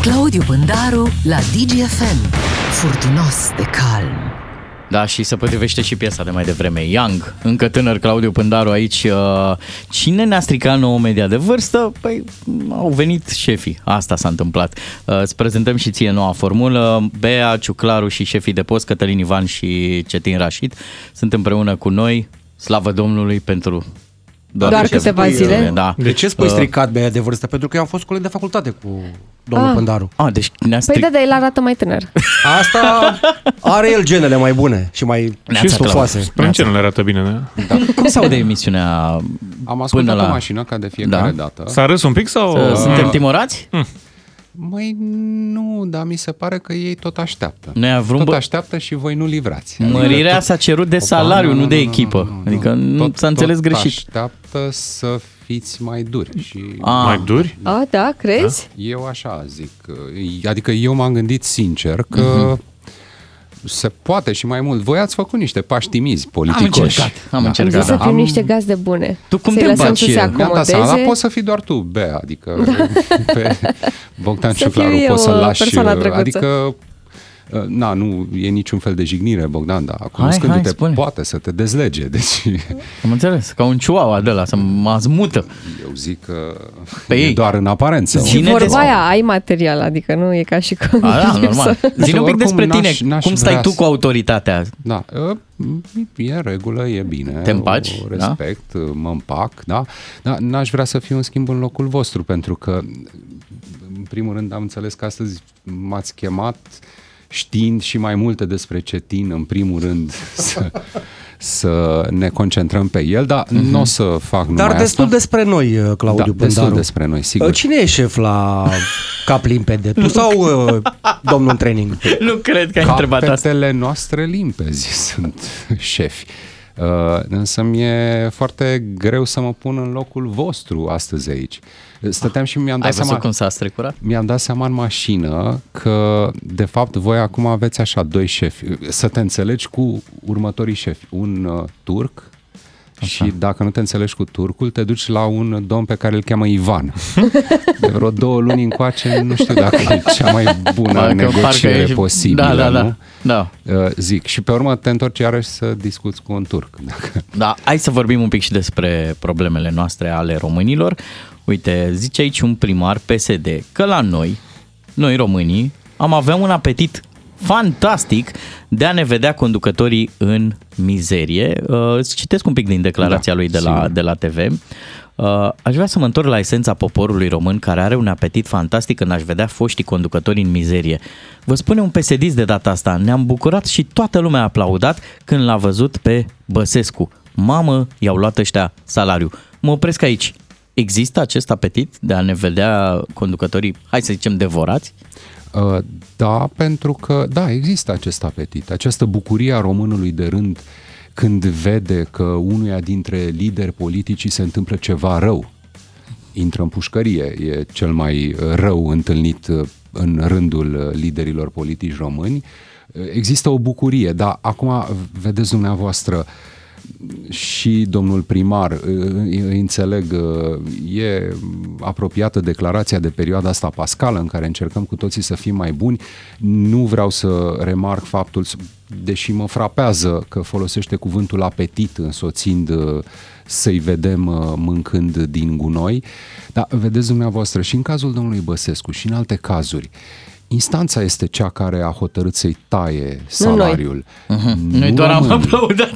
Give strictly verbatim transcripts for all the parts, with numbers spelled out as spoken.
Claudiu Pândaru la Digi F M. Furtunos de calm. Da, și se potrivește și piesa de mai devreme, Young, încă tânăr, Claudiu Pândaru aici. Cine ne-a stricat nouă media de vârstă? Păi au venit șefii, asta s-a întâmplat. Îți prezentăm și ție noua formulă. Bea, Ciuclaru și șefii de post, Cătălin Ivan și Cetin Rașit, sunt împreună cu noi, slavă Domnului, pentru... Doar, Doar câteva zile. Da. De ce spui stricat Bea de vârstă? Pentru că eu am fost colegi de facultate cu domnul ah. Pândaru. Ah, deci ne-a stric... Păi da, dar el arată mai tânăr. Asta are el genele mai bune și mai stufoase. Până ce nu le arată bine, ne? Da. Cum s-aude emisiunea? Am ascultat la... cu mașină ca de fiecare da. dată. S-a râs un pic sau... Suntem timorați? Mm. Măi, nu, dar mi se pare că ei tot așteaptă. Vrun... Tot așteaptă și voi nu livrați. Mărirea tot... s-a cerut de Opa, salariu, nu, nu, nu de echipă. Nu, nu, nu, adică nu tot, s-a înțeles tot greșit. Așteaptă să fiți mai duri. Și... A, mai duri? A, da, crezi? Da? Eu așa zic. Adică eu m-am gândit sincer că... Uh-huh. Se poate și mai mult. Voi ați făcut niște paștimizi politicoși. Am încercat. Am da. încercat. Să fim am... niște gazde bune. Tu cum te baci? Gata, sala, poți să fii doar tu, Bea. Adică pe Bogdan Ciuclaru poți să-l lași. Adică, na, nu e niciun fel de jignire, Bogdan, dar cunoscându-te, poate să te dezlege. Deci... Am înțeles. Ca un ciuaua de ăla, să mă azmută. Eu zic că pe e ei. Doar în aparență. Zine vorba despre... aia, ai material, adică nu e ca și cum... A, da, normal. Zine un pic despre tine, n-aș, n-aș cum stai tu să... cu autoritatea? Da, e în regulă, e bine. Te împaci? Respect, da? Mă împac, da? da? N-aș vrea să fiu în schimb în locul vostru, pentru că, în primul rând, am înțeles că astăzi m-ați chemat știind și mai multe despre Cetin, în primul rând, să, să ne concentrăm pe el, dar mm-hmm. nu o să fac numai Dar destul asta. despre noi, Claudiu da, Pândaru. despre noi, sigur. Cine e șef la cap limpede? Tu sau domnul în training? Nu cred că ai întrebat asta. Capetele noastre limpezi sunt șefi. Uh, însă mi-e foarte greu să mă pun în locul vostru astăzi aici. Stăteam și mi-am dat seama... cum s-a strecurat? Mi-am dat seama în mașină că, de fapt, voi acum aveți așa doi șefi. Să te înțelegi cu următorii șefi. Un uh, turc așa. Și dacă nu te înțelegi cu turcul, te duci la un domn pe care îl cheamă Ivan. De vreo două luni încoace, nu știu dacă e cea mai bună parcă, negociere parcă posibilă, da, da, da. nu? Da. Zic. Și pe urmă te întorci iarăși să discuți cu un turc. Dacă... Da, hai să vorbim un pic și despre problemele noastre ale românilor. Uite, zice aici un primar P S D că la noi, noi românii, am avea un apetit fantastic de a ne vedea conducătorii în mizerie. Îți citesc un pic din declarația da, lui de la, de la T V. Aș vrea să mă întorc la esența poporului român care are un apetit fantastic când aș vedea foștii conducători în mizerie. Vă spune un P S D-ist de data asta, ne-am bucurat și toată lumea a aplaudat când l-a văzut pe Băsescu. Mamă, i-au luat ăștia salariu. Mă opresc aici. Există acest apetit de a ne vedea conducătorii, hai să zicem, devorați? Da, pentru că, da, există acest apetit, această bucurie a românului de rând când vede că unuia dintre lideri politici se întâmplă ceva rău. Intră în pușcărie, e cel mai rău întâlnit în rândul liderilor politici români. Există o bucurie, dar acum vedeți dumneavoastră, și domnul primar, îi înțeleg, e apropiată declarația de perioada asta pascală în care încercăm cu toții să fim mai buni. Nu vreau să remarc faptul, deși mă frapează că folosește cuvântul apetit însoțind să-i vedem mâncând din gunoi, dar vedeți dumneavoastră și în cazul domnului Băsescu și în alte cazuri, instanța este cea care a hotărât să-i taie salariul. Nu noi. Uh-huh. Noi doar am aplaudat.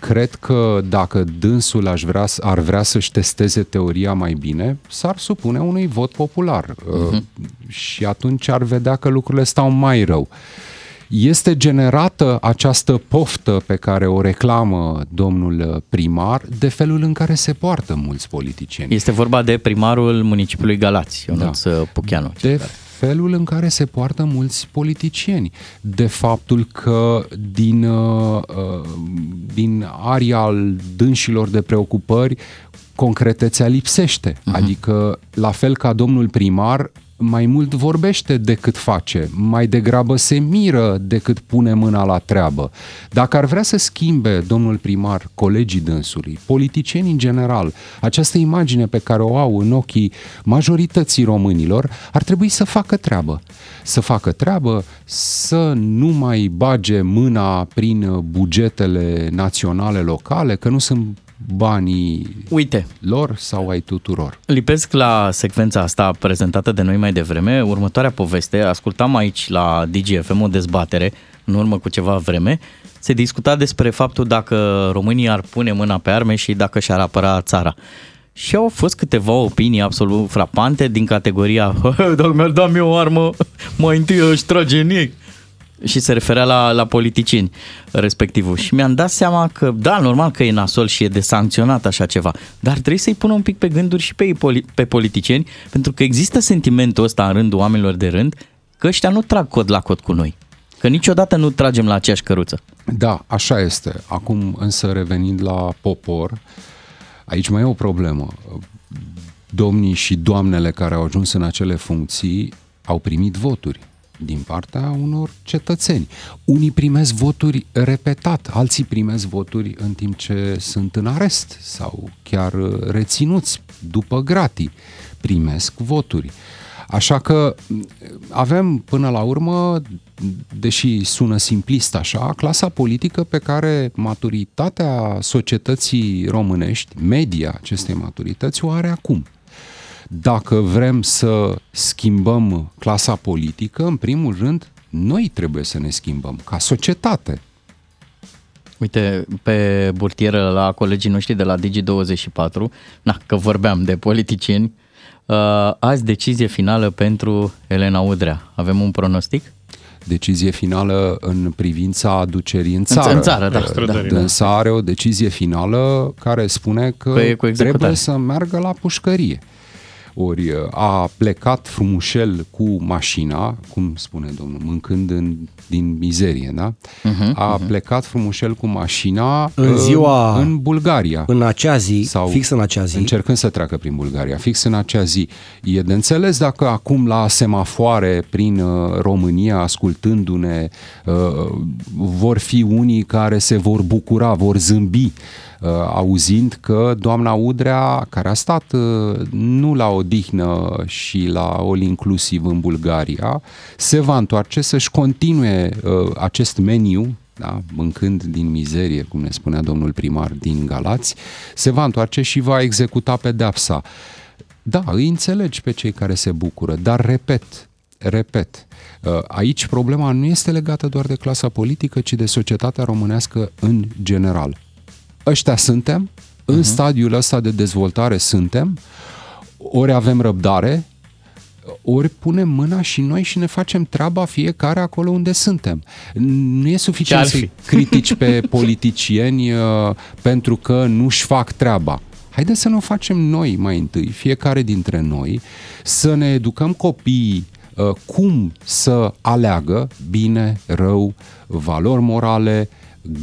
Cred că dacă dânsul aș vrea, ar vrea să-și testeze teoria mai bine, s-ar supune unui vot popular. Uh-huh. Și atunci ar vedea că lucrurile stau mai rău. Este generată această poftă pe care o reclamă domnul primar de felul în care se poartă mulți politicieni. Este vorba de primarul municipiului Galați, Ionuț da. Pocianu. De felul în care se poartă mulți politicieni, de faptul că din, din aria dânșilor de preocupări concretețea lipsește. Uh-huh. Adică, la fel ca domnul primar, mai mult vorbește decât face, mai degrabă se miră decât pune mâna la treabă. Dacă ar vrea să schimbe domnul primar, colegii dânsului, politicieni în general, această imagine pe care o au în ochii majorității românilor, ar trebui să facă treabă. Să facă treabă, să nu mai bage mâna prin bugetele naționale locale, că nu sunt banii Uite. lor sau ai tuturor. Lipesc la secvența asta prezentată de noi mai devreme următoarea poveste. Ascultam aici la Digi F M o dezbatere în urmă cu ceva vreme. Se discuta despre faptul dacă România ar pune mâna pe arme și dacă și-ar apăra țara. Și au fost câteva opinii absolut frapante din categoria dacă mi-ar da mie o armă, mai întâi își trage în ei. Și se referea la, la politicieni respectivul. Și mi-am dat seama că, da, normal că e nasol și e de sancționat așa ceva, dar trebuie să-i pună un pic pe gânduri și pe, ei, pe politicieni, pentru că există sentimentul ăsta în rândul oamenilor de rând că ăștia nu trag cod la cod cu noi, că niciodată nu tragem la aceeași căruță. Da, așa este. Acum însă revenind la popor, aici mai e o problemă. Domnii și doamnele care au ajuns în acele funcții au primit voturi din partea unor cetățeni. Unii primesc voturi repetat, alții primesc voturi în timp ce sunt în arest sau chiar reținuți după gratii. Primesc voturi. Așa că avem până la urmă, deși sună simplist așa, clasa politică pe care maturitatea societății românești, media acestei maturități, o are acum. Dacă vrem să schimbăm clasa politică, în primul rând, noi trebuie să ne schimbăm ca societate. Uite, pe burtieră la colegii noștri de la Digi douăzeci și patru, na, că vorbeam de politicieni, azi decizie finală pentru Elena Udrea. Avem un pronostic? Decizie finală în privința aducerii în țară. În țară, da. Dânsa da. Are o decizie finală care spune că păi, trebuie să meargă la pușcărie. Ori a plecat frumușel cu mașina, cum spune domnul, mâncând în, din mizerie, da? Uh-huh, a uh-huh. plecat frumușel cu mașina în, ziua, în Bulgaria. În acea zi, sau fix în acea zi. Încercând să treacă prin Bulgaria, fix în acea zi. E de înțeles dacă acum la semafoare prin România, ascultându-ne, vor fi unii care se vor bucura, vor zâmbi, auzind că doamna Udrea, care a stat nu la odihnă și la all inclusiv în Bulgaria, se va întoarce să-și continue acest meniu, da, mâncând din mizerie, cum ne spunea domnul primar din Galați, se va întoarce și va executa pedeapsa. Da, îi înțelegi pe cei care se bucură, dar repet, repet, aici problema nu este legată doar de clasa politică, ci de societatea românească în general. Ăștia suntem, în uh-huh. stadiul ăsta de dezvoltare suntem, ori avem răbdare, ori punem mâna și noi și ne facem treaba fiecare acolo unde suntem. Nu e suficient să critici pe politicieni uh, pentru că nu-și fac treaba. Haideți să ne facem noi mai întâi, fiecare dintre noi, să ne educăm copiii uh, cum să aleagă bine, rău, valori morale,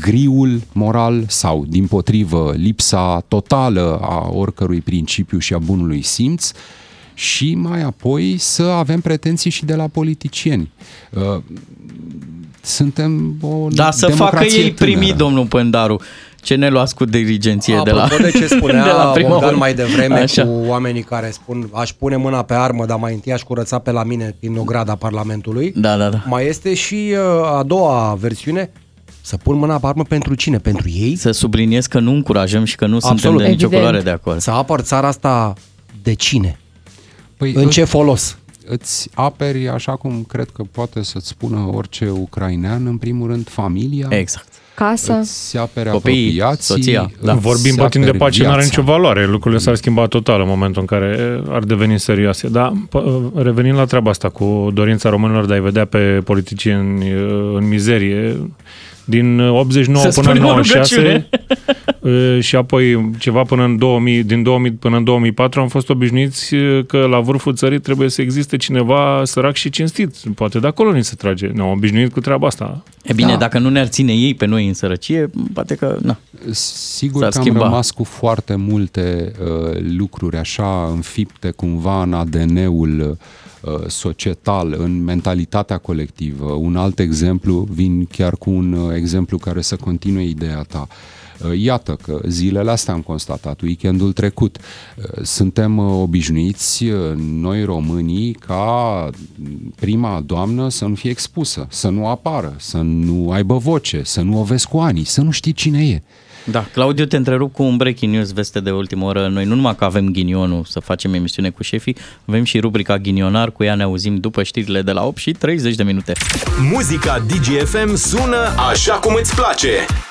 griul moral sau, dimpotrivă, lipsa totală a oricărui principiu și a bunului simț, și mai apoi să avem pretenții și de la politicieni. Suntem o da, să facă ei primii, domnul Pândaru. Ce ne luați cu dirigenție de la... Apropo de ce spunea de la Bogdan mai devreme așa, cu oamenii care spun aș pune mâna pe armă, dar mai întâi aș curăța pe la mine prin ograda Parlamentului. Da, da, da. Mai este și a doua versiune. Să pun mâna pe armă pentru cine? Pentru ei? Să subliniez că nu încurajăm și că nu Absolut. suntem de nicio culoare de acord. Să apăr țara asta de cine? Păi în ce folos? Îți aperi, așa cum cred că poate să-ți spună orice ucrainean, în primul rând familia, exact. Casa, îți aperi copiii, apropiații, soția. Da. Vorbim puțin de pace, nu are nicio valoare. Lucrurile s-ar schimba total în momentul în care ar deveni serioase. Dar revenind la treaba asta cu dorința românilor de a-i vedea pe politicieni în, în mizerie... Din optzeci și nouă până în nouăzeci și șase și apoi ceva până în două mii, din două mii până în două mii patru am fost obișnuiți că la vârful țării trebuie să existe cineva sărac și cinstit. Poate de acolo ni se trage. Ne-am obișnuit cu treaba asta. E bine, da. Dacă nu ne-ar ține ei pe noi în sărăcie, poate că na. Sigur că am rămas cu foarte multe uh, lucruri așa înfipte cumva în A D N-ul societal, în mentalitatea colectivă. Un alt exemplu, vin chiar cu un exemplu care să continue ideea ta. Iată că zilele astea am constatat, weekendul trecut, suntem obișnuiți noi românii ca prima doamnă să nu fie expusă, să nu apară, să nu aibă voce, să nu o vezi cu ani, să nu știi cine e. Da, Claudiu, te întrerup cu un breaking news, veste de ultimă oră. Noi nu numai că avem ghinionul să facem emisiune cu șefii, avem și rubrica Ghinionar, cu ea ne auzim după știrile de la opt și treizeci de minute. Muzica Digi F M sună așa cum îți place.